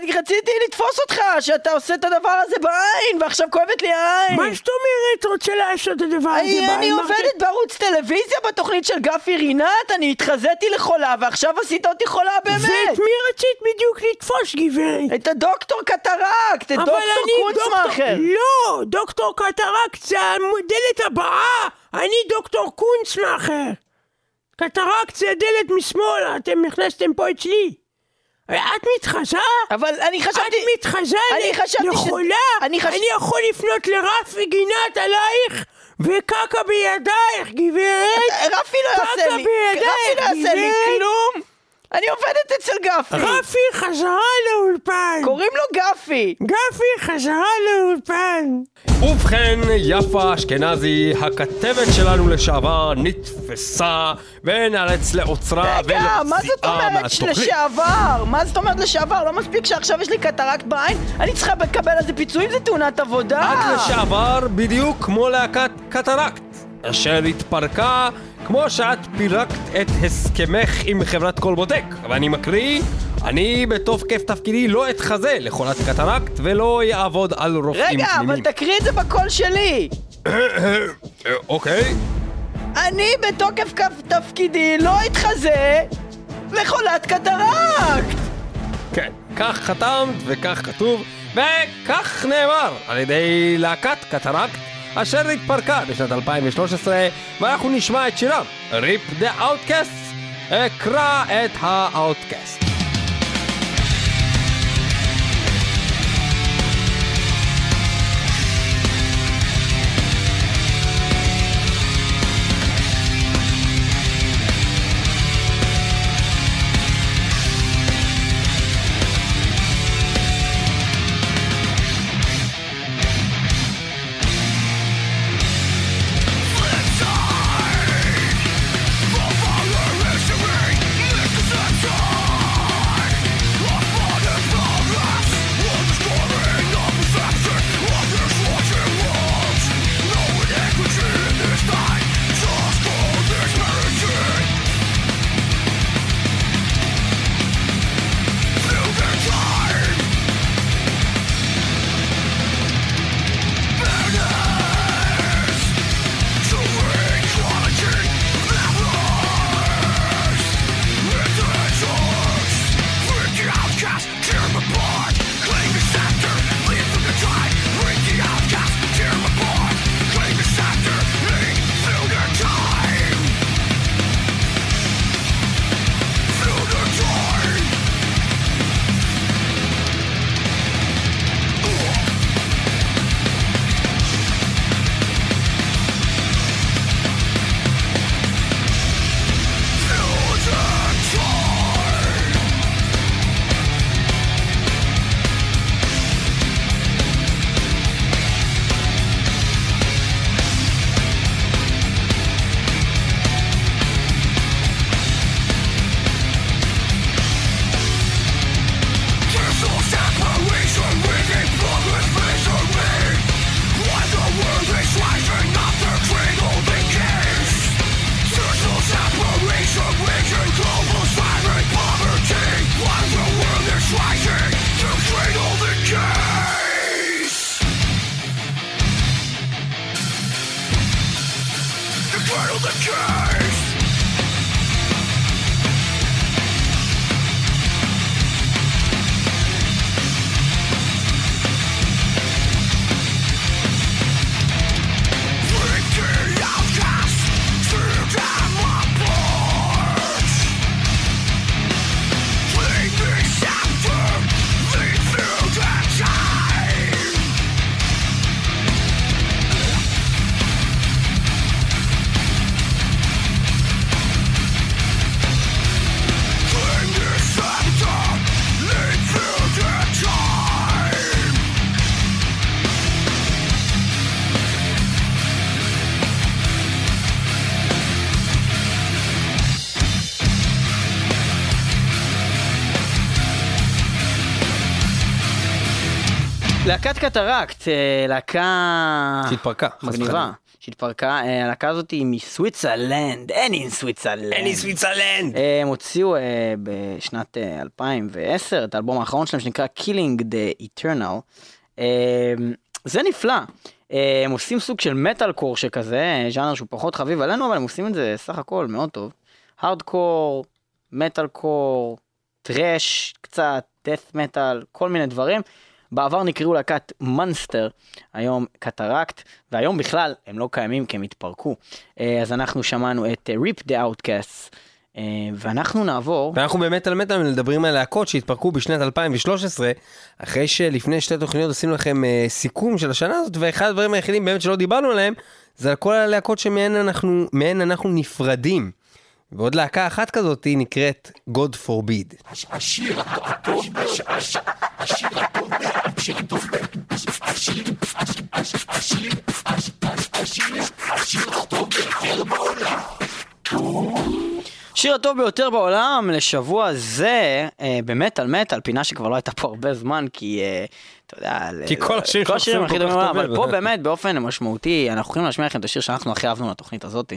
כי רציתי לתפוס אותך שאתה עושה את הדבר הזה בעין ועכשיו כואבת לי העין. מה זאת אומרת? רוצה לעשות את הדבר הזה בעין? אני עובדת בערוץ טלוויזיה בתוכנית של גפי רינת, אני התחזיתי לחולה ועכשיו עשית אותי חולה באמת. ואת מי רצית בדיוק לתפוס, גברי? את הדוקטור קטרקט, את דוקטור קונצמאחר. לא, דוקטור קטרקט זה הדלת הבאה, אני דוקטור קונצמאחר. קטרקט זה הדלת משמאל, אתם נכנסתם פה אצלי. את מתחזה? אבל אני חשבתי... את מתחזה לחולה? אני יכול לפנות לרפי גינת עלייך? וקקה בידייך, גברת! רפי לא יעשה לי! רפי לא יעשה לי כלום! אני עובדת אצל גפי! רפי חזרה לאולפן! קוראים לו גפי! גפי חזרה לאולפן! ובכן, יפה אשכנזי, הכתבת שלנו לשעבר, נתפסה ונאלץ לעוצרה ולפסיעה מהתוכנית. לשעבר? מה זאת אומרת לשעבר? לא מספיק שעכשיו יש לי קטרקט בעין? אני צריכה לקבל על זה פיצויים, זה תאונת עבודה! את לשעבר בדיוק כמו להקת קטרקט, אשר התפרקה כמו שאת פירקת את הסכמך עם חברת קולבוטק. ואני מקריא, אני בתוקף תפקידי לא אתחזה לחולת קטרקט ולא יעבוד על רופאים פנימיים. רגע, אבל תקריא את זה בקול שלי. אוקיי. אני בתוקף תפקידי לא אתחזה לחולת קטרקט. כן, כך חתמת וכך כתוב וכך נאמר על ידי להקת קטרקט, אשר התפרקה בשנת אלפיים ושלוש עשרה, ואנחנו נשמע את שירם ריפ דה אאוטקאסט. אקרא את האאוטקאסט. להקת קטרקט, להקה שהתפרקה, מגניבה, שהתפרקה. הלהקה הזאת היא מסוויצרלנד, אין אין סוויצרלנד. אין אין סוויצרלנד. הם הוציאו בשנת אלפיים ועשר את האלבום האחרון שלהם שנקרא Killing the Eternal. זה נפלא. הם עושים סוג של מטל קור שכזה, ז'אנר שהוא פחות חביב עלינו, אבל הם עושים את זה סך הכל מאוד טוב. הארד קור, מטל קור, טרש קצת, death metal, כל מיני דברים. בעבר נקראו להקת מונסטר, היום קטרקט, והיום בכלל הם לא קיימים כי הם התפרקו. אז אנחנו שמענו את Rip the Outcasts, ואנחנו נעבור... ואנחנו באמת על מטל מדברים על להקות שהתפרקו בשנת אלפיים ושלוש עשרה, אחרי שלפני שתי תוכניות עשינו לכם סיכום של השנה הזאת, ואחד הדברים היחידים באמת שלא דיברנו עליהם, זה על כל הלהקות שמהן אנחנו, מהן אנחנו נפרדים. ועוד להקה אחת כזאת היא נקראת God Forbid. השיר הטוב, השיר הטוב, השיר הטוב, השיר הטוב ביותר בעולם. שיר הטוב ביותר בעולם לשבוע זה, באמת על מטל, פינה שכבר לא הייתה פה הרבה זמן, כי אתה יודע, כי כל השירים הכי דומים, אבל פה באמת באופן משמעותי, אנחנו יכולים להשמיע לכם את השיר שאנחנו הכי אהבנו לתוכנית הזאת.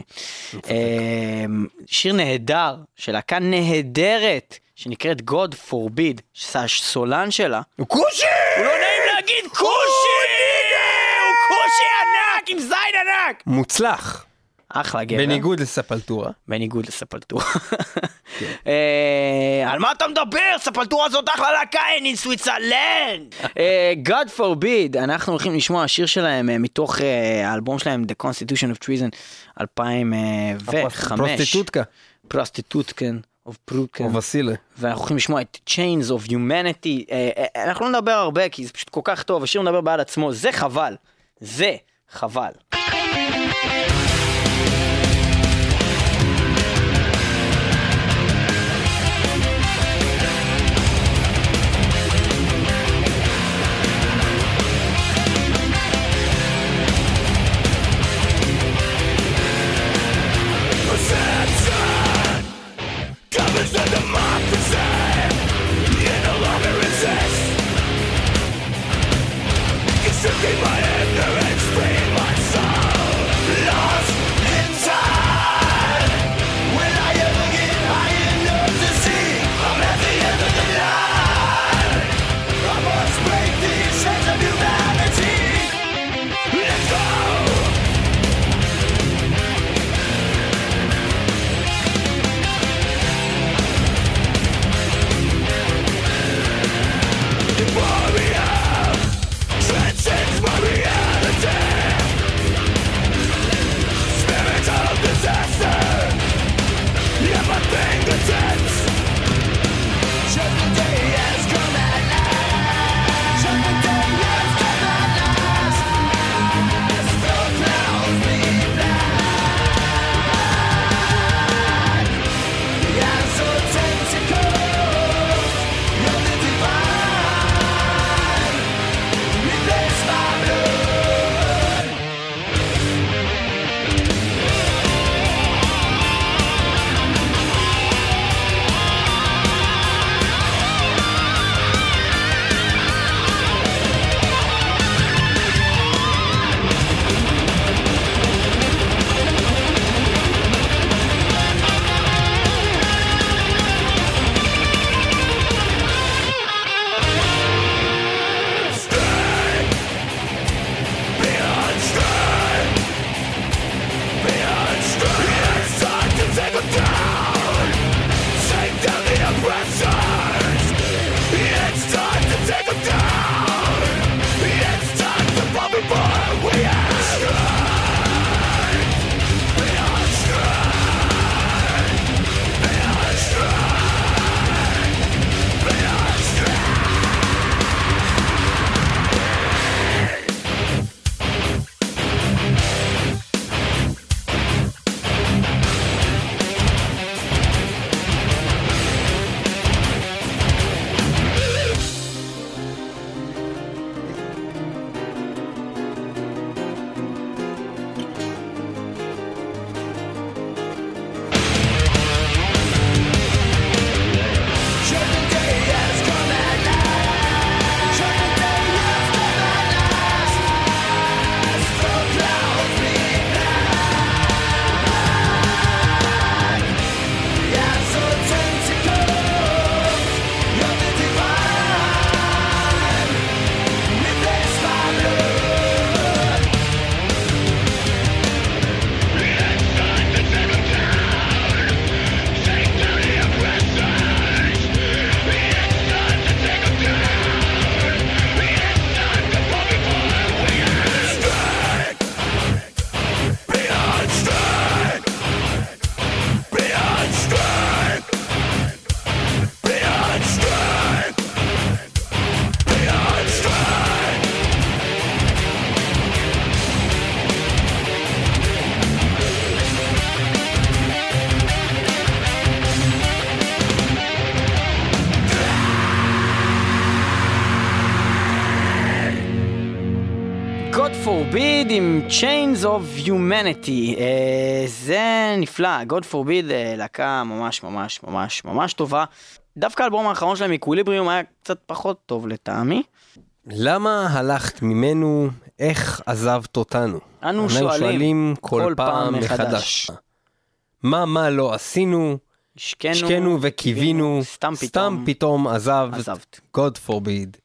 שיר נהדר, של להקה נהדרת, שנקראת God Forbid, שהסולן שלה, הוא קושי! הוא לא נעים להגיד קושי! הוא קושי ענק, עם זין ענק! מוצלח. אחלה גבר. בניגוד לספלטורה. בניגוד לספלטורה. על מה אתה מדבר? ספלטורה זאת אחלה להקה, אין אין סוויצלנד. God Forbid, אנחנו הולכים לשמוע השיר שלהם מתוך האלבום שלהם, The Constitution of Treason, אלפיים וחמש. פרוסטיטוטקה. פרוסטיטוטקן. ואנחנו הולכים לשמוע את Chains of Humanity. אנחנו לא נדבר הרבה כי זה פשוט כל כך טוב, השיר מדבר בעד עצמו, זה חבל, זה חבל. עם Chains of Humanity, זה נפלא. God Forbid, להקה ממש ממש ממש ממש טובה. דווקא האלבום האחרון שלהם, איקוליבריום, היה קצת פחות טוב לטעמי. למה הלכת ממנו? איך עזבת אותנו? אנו שואלים, שואלים כל, כל פעם, פעם מחדש. מחדש מה מה לא עשינו? שכנו, שכנו וקיווינו, סתם, סתם פתאום עזבת, עזבת. God Forbid,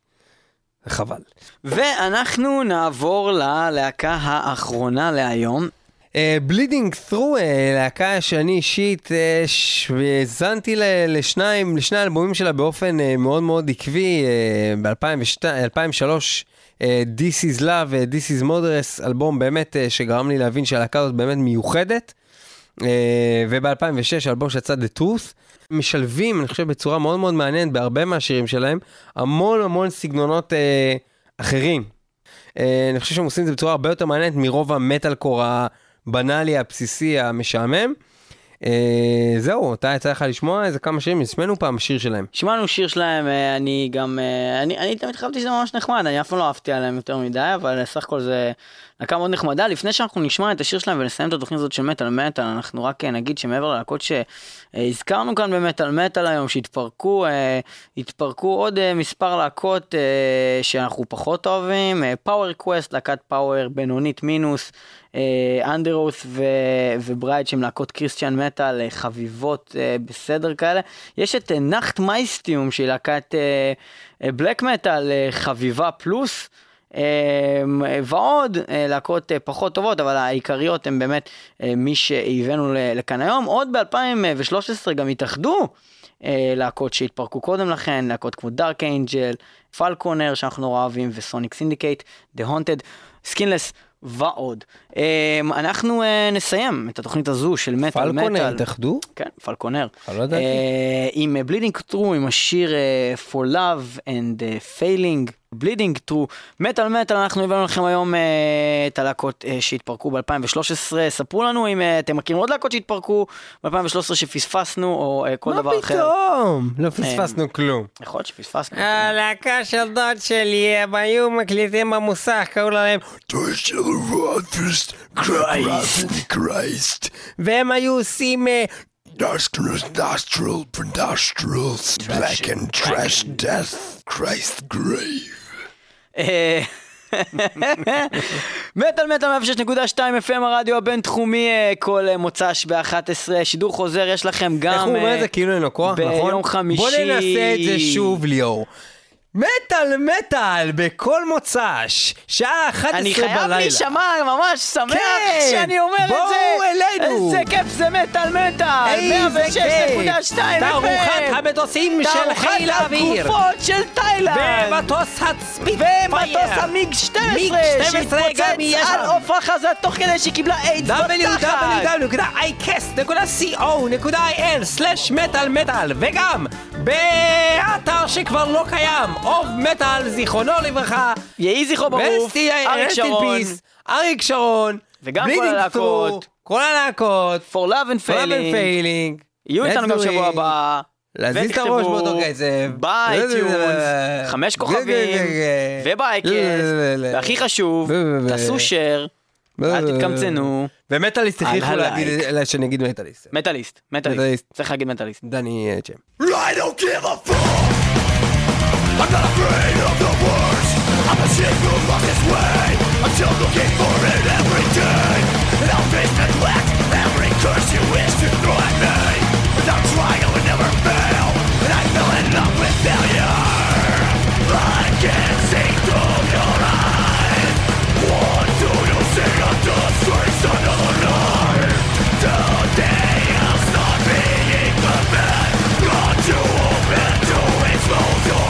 חבל. ואנחנו נעבור ללהקה האחרונה להיום. בלידינג ת'רו, להקה שאני אישית זנתי לשניים, לשני האלבומים שלה באופן מאוד מאוד עקבי. ב-אלפיים ושלוש This is Love ו-This is Modern, אלבום באמת שגרם לי להבין שהלהקה הזאת באמת מיוחדת, וב-אלפיים ושש אלבום שיצא The Tooth. משלבים, אני חושב, בצורה מאוד מאוד מעניינת בהרבה מהשירים שלהם המון המון סגנונות אחרים. אני חושב שהם עושים את זה בצורה הרבה יותר מעניינת מרוב המטל קור בנאלי, הבסיסי, המשעמם. אה, זהו, אתה יצא לך לשמוע איזה כמה שירים, נשמענו פעם שיר שלהם. שמענו שיר שלהם, אני גם, אני, אני תמיד חשבתי שזה ממש נחמד, אני אף פעם לא אהבתי עליהם יותר מדי, אבל סך הכל זה נקה מאוד נחמדה. לפני שאנחנו נשמע את השיר שלהם ונסיים את התוכנית הזאת של מטל מטל, אנחנו רק נגיד שמעבר ללהקות שהזכרנו כאן במטל מטל היום, שהתפרקו, התפרקו עוד מספר להקות שאנחנו פחות אוהבים, פאוור קווסט, להקת פאוור בינונית מינוס, אנדרוס וברייד שהם להקות קריסטיאן מטל חביבות בסדר כאלה. יש את נחט מייסטיום שהיא להקת בלק מטל חביבה פלוס, ועוד להקות פחות טובות, אבל העיקריות הם באמת מי שהבאנו לכאן היום. עוד ב-אלפיים ושלוש עשרה גם התאחדו להקות שהתפרקו קודם לכן, להקות כמו דארק אנג'ל, פלקונר שאנחנו נורא אוהבים, וסוניק סינדיקייט, דה הונטד, סקינלס ועוד. אנחנו נסיים את התוכנית הזו של מטל מטל. פלקונר התאחדו? כן, פלקונר. עם בלידינג ת'רו, עם השיר For Love and Failing, בלידינג ת'רו. מטל מטל, אנחנו הבאנו לכם היום את הלהקות שהתפרקו ב-אלפיים ושלוש עשרה. ספרו לנו אם אתם מכירים עוד להקות שהתפרקו ב-אלפיים ושלוש עשרה שפספסנו, או כל דבר אחר. מה פתאום? לא פספסנו כלום. נכון שפספסנו. הלהקה של דוד שלי, הם היו מקליטים במוסך, קראו להם קרייסט, והם היו עושים Nostrils, nostril, nostrils, black and trash death, Christ grave. מטל מטל שש נקודה שתיים אף אם הרדיו הבין תחומי, כל מוצ"ש ב-אחת עשרה שידור חוזר. יש לכם גם איך הוא אומר את זה כאילו אין לו כוח, נכון? ביום חמישי. בוא ננסה את זה שוב, ליאור. מטל מטל בכל מוצ"ש שעה אחת עשרה בלילה. אני חייב להישמע ממש שמח כן, שאני אומר את זה. בואו אלינו, איזה כיף זה מטל מטל. מאה ושש נקודה שתיים תערוכת המטוסים של חיל האוויר, תערוכת הגופות של תאילנד, ומטוס הספיטפייר ומטוס המיג שתים עשרה שהתפוצץ על עוף החזית תוך כדי שקיבלה איידס בתחת. דאבליו דאבליו דאבליו נקודה איי קאסט נקודה סי או נקודה איי אל סלאש מטל מטל, וגם באתר שכבר לא קיים, אוב מטל, זיכרונו לברכה, יהי זכרו ברוך, אריק שרון, אריק שרון, וגם כל הלהקות, כל הלהקות, For Love and Failing, יהיו איתנו גם שבוע הבא, להזיז את הראש באותו קצב, באייטיונס, חמש כוכבים, ובאייקס, והכי חשוב, תעשו שר, אל תתקמצנו, ומטליסט הכריחו להגיד, שאני אגיד מטליסט, מטליסט, מטליסט, צריך להגיד מטליסט, דני צ'ם. I don't give a fuck! I'm not afraid of the worst. I'm a shit who lost his way. I'm still looking for it every day. And I'll face the black, every curse you wish to throw at me. Without trying I would never fail. And I fell in love with failure. I can see through your eyes. What do you see of the streets of the night? Today I'll not be the man. Not to open to expose your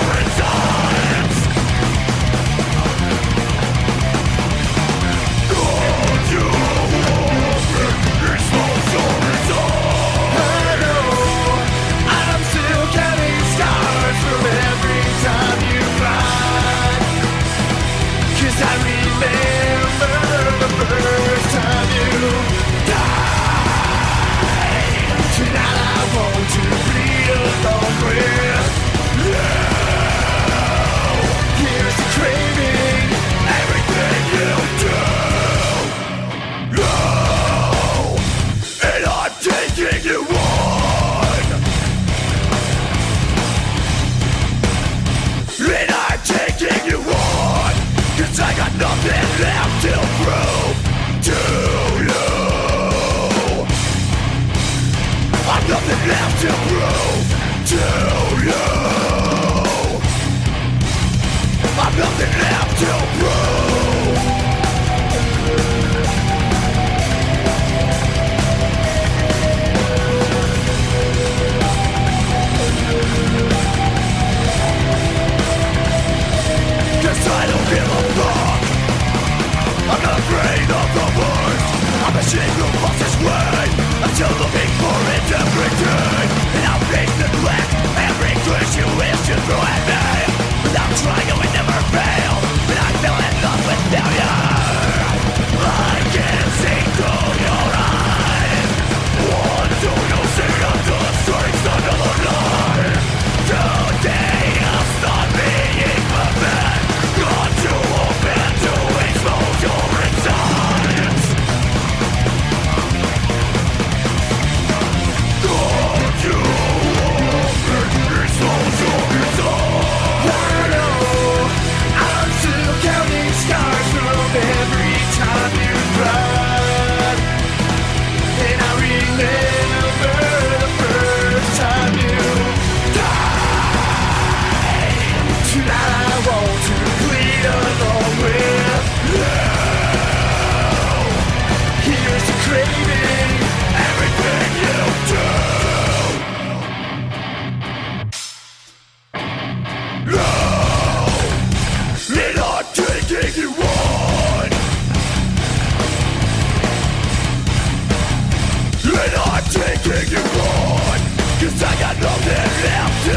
And I'm taking you on, 'cause I got nothing left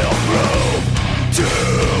to prove to